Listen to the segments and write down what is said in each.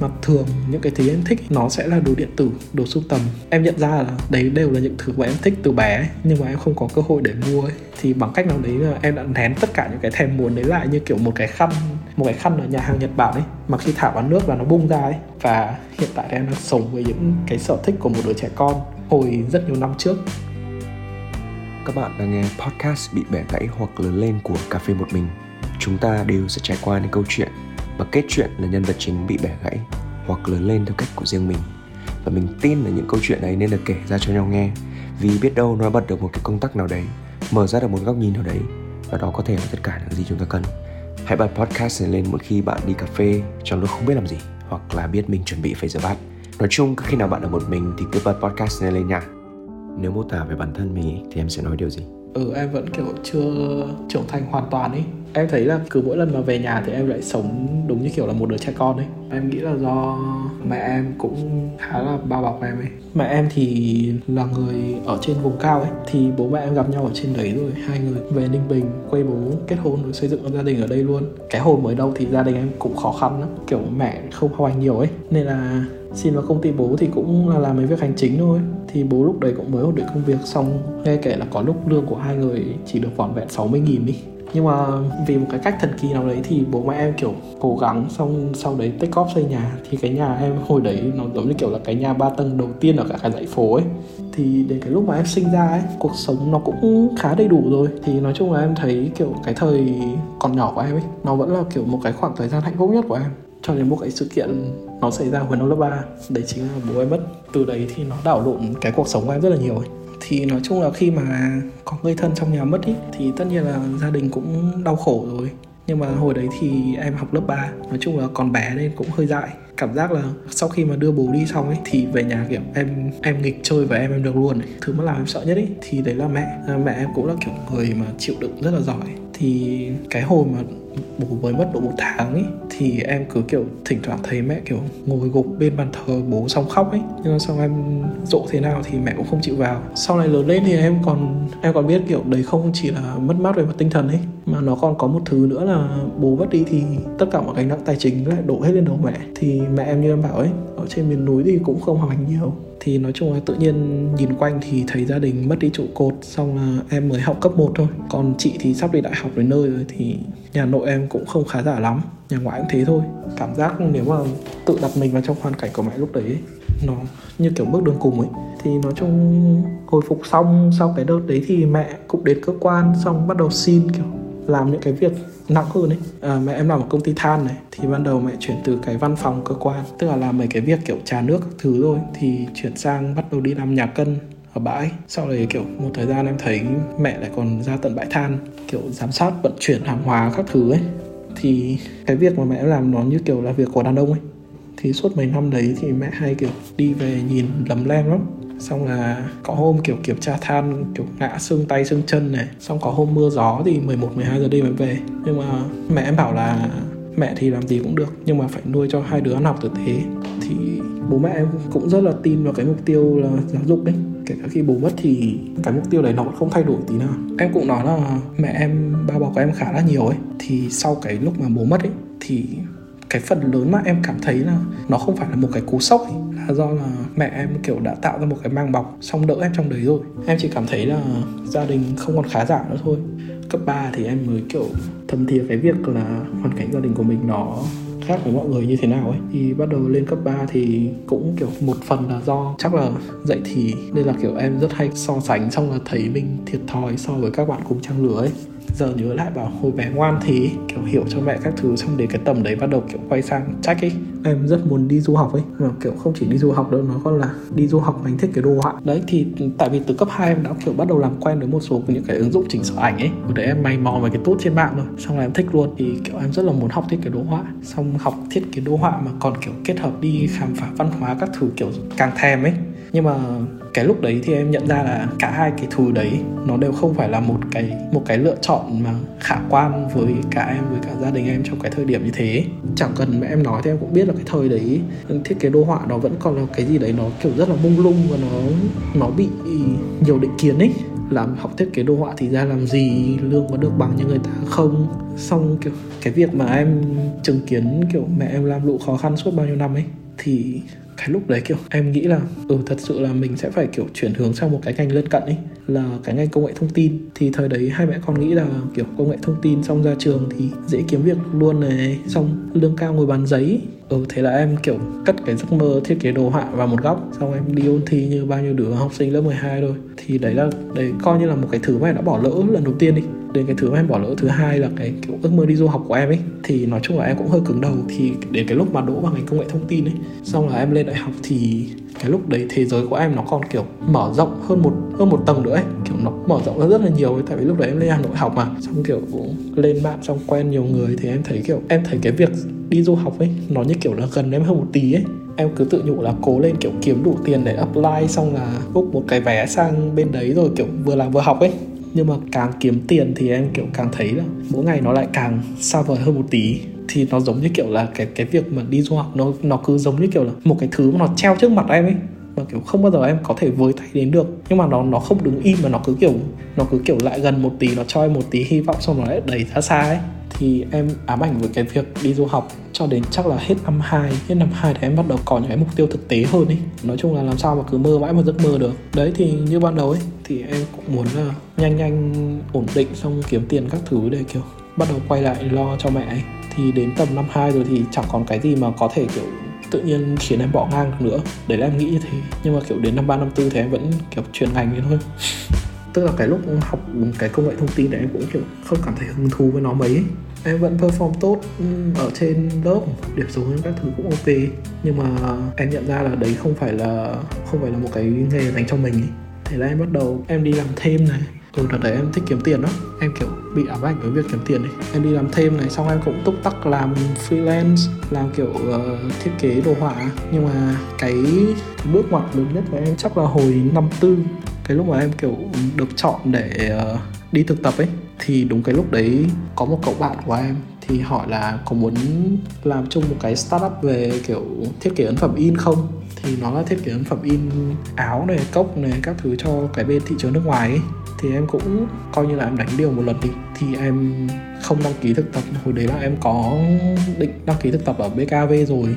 Mà thường những cái thứ em thích nó sẽ là đồ điện tử, đồ sưu tầm. Em nhận ra là đấy đều là những thứ mà em thích từ bé ấy, nhưng mà em không có cơ hội để mua ấy. Thì bằng cách nào đấy là em đã nén tất cả những cái thèm muốn đấy lại, như kiểu một cái khăn ở nhà hàng Nhật Bản ấy, mà khi thả vào nước là nó bung ra ấy. Và hiện tại em đang sống với những cái sở thích của một đứa trẻ con hồi rất nhiều năm trước. Các bạn đang nghe podcast bị bẻ gãy hoặc lớn lên của Cà Phê Một Mình. Chúng ta đều sẽ trải qua những câu chuyện và kết chuyện là nhân vật chính bị bẻ gãy hoặc lớn lên theo cách của riêng mình. Và mình tin là những câu chuyện ấy nên được kể ra cho nhau nghe, vì biết đâu nó bật được một cái công tắc nào đấy, mở ra được một góc nhìn nào đấy, và đó có thể là tất cả những gì chúng ta cần. Hãy bật podcast này lên mỗi khi bạn đi cà phê trong lúc không biết làm gì, hoặc là biết mình chuẩn bị phải rửa bát. Nói chung cứ khi nào bạn ở một mình thì cứ bật podcast này lên nha. Nếu mô tả về bản thân mình thì em sẽ nói điều gì? Em vẫn kiểu chưa trưởng thành hoàn toàn ấy. Em thấy là cứ mỗi lần mà về nhà thì em lại sống đúng như kiểu là một đứa trẻ con ấy. Em nghĩ là do mẹ em cũng khá là bao bọc em ấy. Mẹ em thì là người ở trên vùng cao ấy, thì bố mẹ em gặp nhau ở trên đấy rồi. Hai người về Ninh Bình, quê bố, kết hôn rồi xây dựng gia đình ở đây luôn. Cái hồi mới đầu thì gia đình em cũng khó khăn lắm, kiểu mẹ không học hành nhiều ấy, nên là xin vào công ty bố thì cũng là làm mấy việc hành chính thôi. Thì bố lúc đấy cũng mới ổn định công việc xong, nghe kể là có lúc lương của hai người chỉ được vỏn vẹn 60.000 đi. Nhưng mà vì một cái cách thần kỳ nào đấy thì bố mẹ em kiểu cố gắng, xong sau đấy tích cóp xây nhà. Thì cái nhà em hồi đấy nó giống như kiểu là cái nhà 3 tầng đầu tiên ở cả cái dãy phố ấy. Thì đến cái lúc mà em sinh ra ấy, cuộc sống nó cũng khá đầy đủ rồi. Thì nói chung là em thấy kiểu cái thời còn nhỏ của em ấy, nó vẫn là kiểu một cái khoảng thời gian hạnh phúc nhất của em, cho đến một cái sự kiện nó xảy ra hồi năm lớp 3. Đấy chính là bố em mất. Từ đấy thì nó đảo lộn cái cuộc sống của em rất là nhiều ấy. Thì nói chung là khi mà có người thân trong nhà mất ý, thì tất nhiên là gia đình cũng đau khổ rồi. Nhưng mà hồi đấy thì em học lớp 3, nói chung là còn bé nên cũng hơi dại. Cảm giác là sau khi mà đưa bố đi xong ấy, thì về nhà kiểu em nghịch chơi và em được luôn ấy. Thứ mà làm em sợ nhất ấy thì đấy là mẹ em cũng là kiểu người mà chịu đựng rất là giỏi. Thì cái hồi mà bố mới mất độ 1 tháng ấy, thì em cứ kiểu thỉnh thoảng thấy mẹ kiểu ngồi gục bên bàn thờ bố xong khóc ấy. Nhưng mà xong em dỗ thế nào thì mẹ cũng không chịu vào. Sau này lớn lên thì em còn biết kiểu đấy không chỉ là mất mát về mặt tinh thần ấy, mà nó còn có một thứ nữa là bố mất đi thì tất cả mọi gánh nặng tài chính lại đổ hết lên đầu mẹ. Thì mẹ em như em bảo ấy, ở trên miền núi thì cũng không học hành nhiều. Thì nói chung là tự nhiên nhìn quanh thì thấy gia đình mất đi trụ cột. Xong là em mới học cấp 1 thôi, còn chị thì sắp đi đại học đến nơi rồi. Thì nhà nội em cũng không khá giả lắm, nhà ngoại cũng thế thôi. Cảm giác nếu mà tự đặt mình vào trong hoàn cảnh của mẹ lúc đấy ấy, nó như kiểu bước đường cùng ấy. Thì nói chung hồi phục xong sau cái đợt đấy thì mẹ cũng đến cơ quan, xong bắt đầu xin kiểu làm những cái việc nặng hơn ấy. Mẹ em làm ở công ty than này, thì ban đầu mẹ chuyển từ cái văn phòng cơ quan, tức là làm mấy cái việc kiểu trà nước thứ rồi, thì chuyển sang bắt đầu đi làm nhà cân ở bãi. Sau đấy kiểu một thời gian em thấy mẹ lại còn ra tận bãi than, kiểu giám sát vận chuyển hàng hóa các thứ ấy. Thì cái việc mà mẹ em làm nó như kiểu là việc của đàn ông ấy. Thì suốt mấy năm đấy thì mẹ hay kiểu đi về nhìn lấm lem lắm. Xong là có hôm kiểu kiểm tra than kiểu ngã xương tay xương chân này. Xong có hôm mưa gió thì 11-12 giờ đêm em về. Nhưng mà mẹ em bảo là mẹ thì làm gì cũng được, nhưng mà phải nuôi cho hai đứa ăn học tử tế. Thì bố mẹ em cũng rất là tin vào cái mục tiêu là giáo dục đấy. Kể cả khi bố mất thì cái mục tiêu đấy nó vẫn không thay đổi tí nào. Em cũng nói là mẹ em bao bọc em khá là nhiều ấy. Thì sau cái lúc mà bố mất ấy, thì cái phần lớn mà em cảm thấy là nó không phải là một cái cú sốc ấy, là do là mẹ em kiểu đã tạo ra một cái mang bọc xong đỡ em trong đấy rồi. Em chỉ cảm thấy là gia đình không còn khá giả nữa thôi. Cấp 3 thì em mới kiểu thấm thía cái việc là hoàn cảnh gia đình của mình nó khác với mọi người như thế nào ấy. Thì bắt đầu lên cấp 3 thì cũng kiểu một phần là do chắc là dậy thì, nên là kiểu em rất hay so sánh, xong là thấy mình thiệt thòi so với các bạn cùng trang lứa ấy. Giờ nhớ lại bảo hồi bé ngoan thì kiểu hiểu cho mẹ các thứ, xong đến cái tầm đấy bắt đầu kiểu quay sang trách ấy. Em rất muốn đi du học ấy, mà kiểu không chỉ đi du học đâu, nó còn là đi du học mà anh thích cái đồ họa. Đấy thì tại vì từ cấp 2 em đã kiểu bắt đầu làm quen với một số những cái ứng dụng chỉnh sửa ảnh ấy. Để em mày mò mấy cái tốt trên mạng rồi, xong là em thích luôn. Thì kiểu em rất là muốn học thiết kế đồ họa, xong học thiết kế đồ họa mà còn kiểu kết hợp đi khám phá văn hóa các thứ, kiểu càng thèm ấy. Nhưng mà cái lúc đấy thì em nhận ra là cả hai cái thứ đấy nó đều không phải là một cái lựa chọn mà khả quan với cả em, với cả gia đình em trong cái thời điểm như thế. Chẳng cần mẹ em nói thì em cũng biết là cái thời đấy thiết kế đồ họa nó vẫn còn là cái gì đấy nó kiểu rất là mông lung, và nó bị nhiều định kiến ấy. làm học thiết kế đồ họa thì ra làm gì, lương có được bằng như người ta không. Xong kiểu cái việc mà em chứng kiến kiểu mẹ em làm lụ khó khăn suốt bao nhiêu năm ấy, thì cái lúc đấy kiểu em nghĩ là thật sự là mình sẽ phải kiểu chuyển hướng sang một cái ngành lân cận ấy, là cái ngành công nghệ thông tin. Thì thời đấy hai mẹ con nghĩ là kiểu công nghệ thông tin xong ra trường thì dễ kiếm việc luôn này, xong lương cao ngồi bán giấy. Thế là em kiểu cất cái giấc mơ thiết kế đồ họa vào một góc, xong em đi ôn thi như bao nhiêu đứa học sinh lớp 12 thôi. Thì đấy coi như là một cái thứ mà em đã bỏ lỡ lần đầu tiên đi. Đến cái thứ mà em bỏ lỡ thứ hai là cái kiểu ước mơ đi du học của em ấy, thì nói chung là em cũng hơi cứng đầu. Thì đến cái lúc mà đỗ vào ngành công nghệ thông tin ấy, xong là em lên đại học thì cái lúc đấy thế giới của em nó còn kiểu mở rộng hơn một tầng nữa ấy, kiểu nó mở rộng ra rất là nhiều ấy. Tại vì lúc đấy em lên Hà Nội học mà, xong kiểu cũng lên mạng xong quen nhiều người, thì em thấy kiểu cái việc đi du học ấy nó như kiểu là gần em hơn một tí ấy. Em cứ tự nhủ là cố lên kiểu kiếm đủ tiền để apply, xong là book một cái vé sang bên đấy rồi kiểu vừa làm vừa học ấy. Nhưng mà càng kiếm tiền thì em kiểu càng thấy là mỗi ngày nó lại càng xa vời hơn một tí. Thì nó giống như kiểu là cái việc mà đi du học nó cứ giống như kiểu là một cái thứ mà nó treo trước mặt em ấy, mà kiểu không bao giờ em có thể với tay đến được. Nhưng mà nó không đứng im mà nó cứ kiểu lại gần một tí, nó cho em một tí hy vọng xong nó lại đẩy ra xa ấy. Thì em ám ảnh với cái việc đi du học cho đến chắc là hết năm 2 thì em bắt đầu có những cái mục tiêu thực tế hơn ấy. Nói chung là làm sao mà cứ mơ mãi một giấc mơ được. Đấy thì như ban đầu ấy thì em cũng muốn là nhanh ổn định xong kiếm tiền các thứ để kiểu bắt đầu quay lại lo cho mẹ ấy. Thì đến tầm năm 2 rồi thì chẳng còn cái gì mà có thể kiểu tự nhiên khiến em bỏ ngang được nữa. Đấy là em nghĩ như thế. Nhưng mà kiểu đến năm 3, năm 4 thì em vẫn kiểu chuyển ngành lên thôi. Tức là cái lúc học cái công nghệ thông tin đấy em cũng kiểu không cảm thấy hứng thú với nó mấy ấy. Em vẫn perform tốt ở trên lớp, điểm số các thứ cũng ok. Nhưng mà em nhận ra là đấy không phải là một cái nghề dành cho mình ấy. Thế là em bắt đầu em đi làm thêm này. Đợt đấy em thích kiếm tiền lắm, em kiểu bị ám ảnh với việc kiếm tiền ấy. Em đi làm thêm này, xong em cũng túc tắc làm freelance, làm kiểu thiết kế đồ họa. Nhưng mà cái bước ngoặt lớn nhất của em chắc là hồi năm 4, cái lúc mà em kiểu được chọn để đi thực tập ấy. Thì đúng cái lúc đấy có một cậu bạn của em thì hỏi là có muốn làm chung một cái startup về kiểu thiết kế ấn phẩm in không. Thì nó là thiết kế ấn phẩm in áo này, cốc này, các thứ cho cái bên thị trường nước ngoài ấy. Thì em cũng coi như là em đánh điều một lần đi. Thì em không đăng ký thực tập. Hồi đấy là em có định đăng ký thực tập ở BKV rồi.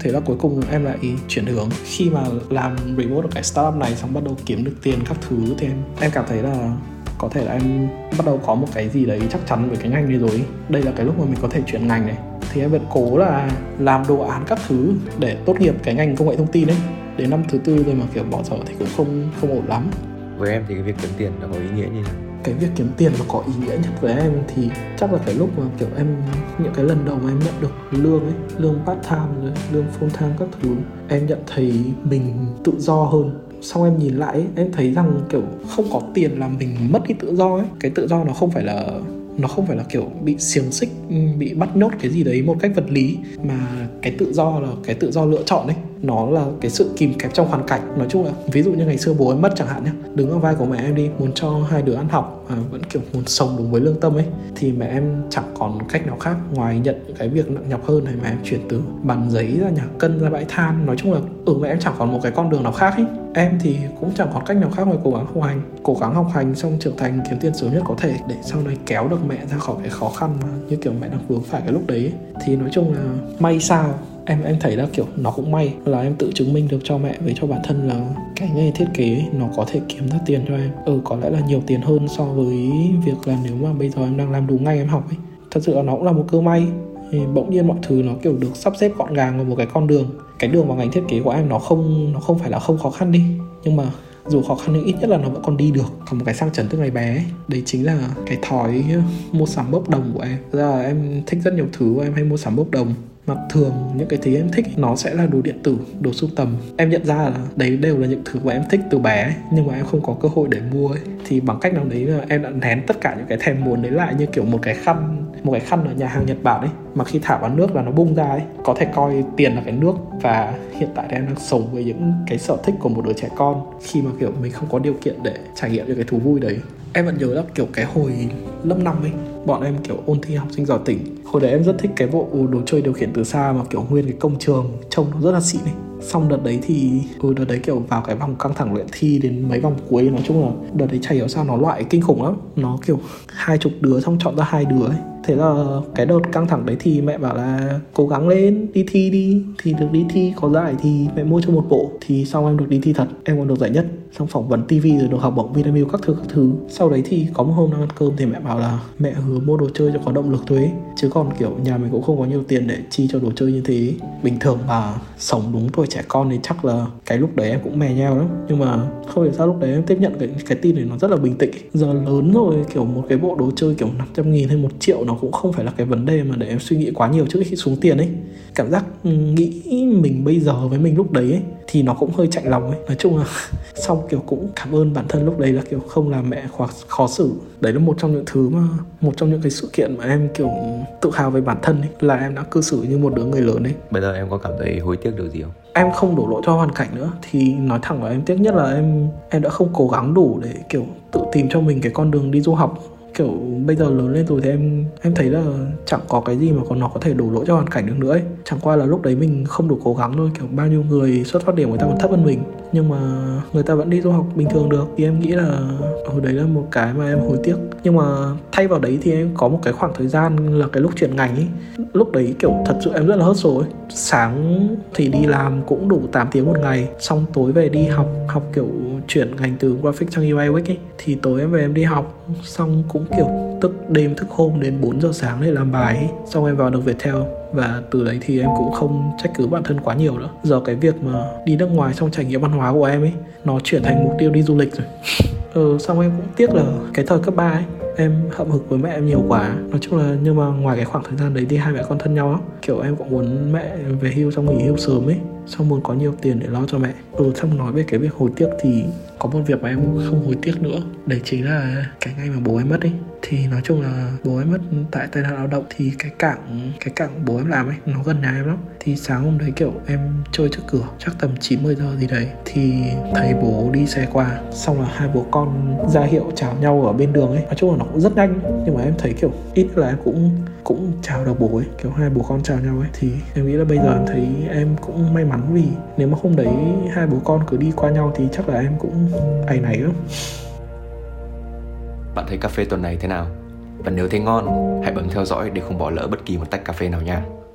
Thế là cuối cùng em lại chuyển hướng. Khi mà làm remote ở cái startup này, xong bắt đầu kiếm được tiền các thứ, thì em cảm thấy là có thể là em bắt đầu có một cái gì đấy chắc chắn về cái ngành này rồi. Đây là cái lúc mà mình có thể chuyển ngành này. Thì em vẫn cố là làm đồ án các thứ để tốt nghiệp cái ngành công nghệ thông tin ấy. Đến năm thứ 4 rồi mà kiểu bỏ dở thì cũng không ổn lắm. Với em thì cái việc kiếm tiền nó có ý nghĩa như thế nào? Cái việc kiếm tiền mà có ý nghĩa nhất với em thì chắc là cái lúc mà kiểu em, những cái lần đầu mà em nhận được lương ấy, lương part time rồi lương full time các thứ, em nhận thấy mình tự do hơn. Xong em nhìn lại ấy, em thấy rằng kiểu không có tiền là mình mất cái tự do ấy. Cái tự do nó không phải là kiểu bị xiềng xích, bị bắt nhốt cái gì đấy một cách vật lý, mà cái tự do là cái tự do lựa chọn ấy. Nó là cái sự kìm kẹp trong hoàn cảnh. Nói chung là ví dụ như ngày xưa bố em mất chẳng hạn nhá, đứng ở vai của mẹ em đi, muốn cho hai đứa ăn học mà vẫn kiểu muốn sống đúng với lương tâm ấy, thì mẹ em chẳng còn cách nào khác ngoài nhận cái việc nặng nhọc hơn này, mà em chuyển từ bàn giấy ra nhà cân ra bãi than. Nói chung là mẹ em chẳng còn một cái con đường nào khác ấy. Em thì cũng chẳng còn cách nào khác ngoài cố gắng học hành xong trưởng thành, kiếm tiền sớm nhất có thể để sau này kéo được mẹ ra khỏi cái khó khăn mà như kiểu mẹ đang vướng phải cái lúc đấy ấy. Thì nói chung là may sao em thấy là kiểu nó cũng may là em tự chứng minh được cho mẹ với cho bản thân là cái nghề thiết kế ấy, nó có thể kiếm ra tiền cho em. Có lẽ là nhiều tiền hơn so với việc là nếu mà bây giờ em đang làm đúng ngành em học ấy. Thật sự là nó cũng là một cơ may. Thì bỗng nhiên mọi thứ nó kiểu được sắp xếp gọn gàng vào một cái con đường. Cái đường vào ngành thiết kế của em nó không phải là không khó khăn đi, nhưng mà dù khó khăn nhưng ít nhất là nó vẫn còn đi được. Còn một cái sang chấn từ ngày bé ấy, đấy chính là cái thói mua sắm bốc đồng của em. Thật ra là em thích rất nhiều thứ, em hay mua sắm bốc đồng. Mà thường những cái thứ em thích nó sẽ là đồ điện tử, đồ sưu tầm. Em nhận ra là đấy đều là những thứ mà em thích từ bé ấy, nhưng mà em không có cơ hội để mua ấy. Thì bằng cách nào đấy là em đã nén tất cả những cái thèm muốn đấy lại, như kiểu một cái khăn ở nhà hàng Nhật Bản ấy, mà khi thả vào nước là nó bung ra ấy. Có thể coi tiền là cái nước. Và hiện tại em đang sống với những cái sở thích của một đứa trẻ con, khi mà kiểu mình không có điều kiện để trải nghiệm những cái thú vui đấy. Em vẫn nhớ là kiểu cái hồi lớp 5 ấy, bọn em kiểu ôn thi học sinh giỏi tỉnh. Hồi đấy em rất thích cái bộ đồ chơi điều khiển từ xa, mà kiểu nguyên cái công trường trông nó rất là xịn ấy. Xong đợt đấy thì đợt đấy kiểu vào cái vòng căng thẳng luyện thi đến mấy vòng cuối, nói chung là đợt đấy chả hiểu sao nó loại kinh khủng lắm, nó kiểu 20 đứa xong chọn ra 2 đứa ấy. Thế là cái đợt căng thẳng đấy thì mẹ bảo là cố gắng lên đi thi đi, thì được đi thi, có giải thì mẹ mua cho một bộ. Thì sau em được đi thi thật, em còn được giải nhất, xong phỏng vấn TV rồi được học bổng Vinamilk các thứ. Sau đấy thì có một hôm đang ăn cơm thì mẹ bảo là mẹ hứa mua đồ chơi cho có động lực thuế, chứ còn kiểu nhà mình cũng không có nhiều tiền để chi cho đồ chơi như thế. Bình thường mà sống đúng tuổi trẻ con thì chắc là cái lúc đấy em cũng mè nheo lắm, nhưng mà không hiểu sao lúc đấy em tiếp nhận cái tin này nó rất là bình tĩnh. Giờ lớn rồi kiểu một cái bộ đồ chơi kiểu 500.000 hay 1 triệu nó cũng không phải là cái vấn đề mà để em suy nghĩ quá nhiều trước khi xuống tiền ấy. Cảm giác nghĩ mình bây giờ với mình lúc đấy ấy, thì nó cũng hơi chạnh lòng ấy. Nói chung là xong kiểu cũng cảm ơn bản thân lúc đấy là kiểu không làm mẹ khó xử. Đấy là một trong những cái sự kiện mà em kiểu tự hào về bản thân ấy, là em đã cư xử như một đứa người lớn ấy. Bây giờ em có cảm thấy hối tiếc điều gì không? Em không đổ lỗi cho hoàn cảnh nữa, thì nói thẳng là em tiếc nhất là em đã không cố gắng đủ để kiểu tự tìm cho mình cái con đường đi du học. Kiểu bây giờ lớn lên rồi thì em thấy là chẳng có cái gì mà nó có thể đổ lỗi cho hoàn cảnh được nữa ấy. Chẳng qua là lúc đấy mình không đủ cố gắng thôi, kiểu bao nhiêu người xuất phát điểm người ta còn thấp hơn mình, nhưng mà người ta vẫn đi du học bình thường được. Thì em nghĩ là hồi đấy là một cái mà em hối tiếc. Nhưng mà thay vào đấy thì em có một cái khoảng thời gian là cái lúc chuyển ngành ấy. Lúc đấy kiểu thật sự em rất là hustle ấy. Sáng thì đi làm cũng đủ 8 tiếng một ngày, xong tối về đi học kiểu chuyển ngành từ graphic sang UI UX ấy. Thì tối em về em đi học, xong cũng kiểu tức đêm thức hôm đến 4 giờ sáng để làm bài ấy. Xong em vào được Viettel, và từ đấy thì em cũng không trách cứ bản thân quá nhiều nữa. Giờ cái việc mà đi nước ngoài xong trải nghiệm văn hóa của em ấy, nó chuyển thành mục tiêu đi du lịch rồi. Xong em cũng tiếc là cái thời cấp 3 ấy, em hậm hực với mẹ em nhiều quá. Nói chung là nhưng mà ngoài cái khoảng thời gian đấy thì hai mẹ con thân nhau á, kiểu em cũng muốn mẹ về hưu xong nghỉ hưu sớm ấy, xong muốn có nhiều tiền để lo cho mẹ. Xong nói về cái việc hối tiếc thì có một việc mà em không hối tiếc nữa, đấy chính là cái ngày mà bố em mất ấy. Thì nói chung là bố em mất tại tai nạn lao động, thì cái cảng bố em làm ấy nó gần nhà em lắm. Thì sáng hôm đấy kiểu em chơi trước cửa chắc tầm 9-10 giờ gì đấy thì thấy bố đi xe qua, xong là hai bố con ra hiệu chào nhau ở bên đường ấy. Nói chung là nó cũng rất nhanh, nhưng mà em thấy kiểu ít là em cũng chào được bố ấy, kiểu hai bố con chào nhau ấy. Thì em nghĩ là bây giờ em thấy em cũng may mắn, vì nếu mà hôm đấy hai bố con cứ đi qua nhau thì chắc là em cũng áy náy lắm. Bạn thấy cà phê tuần này thế nào? Và nếu thấy ngon, hãy bấm theo dõi để không bỏ lỡ bất kỳ một tách cà phê nào nha.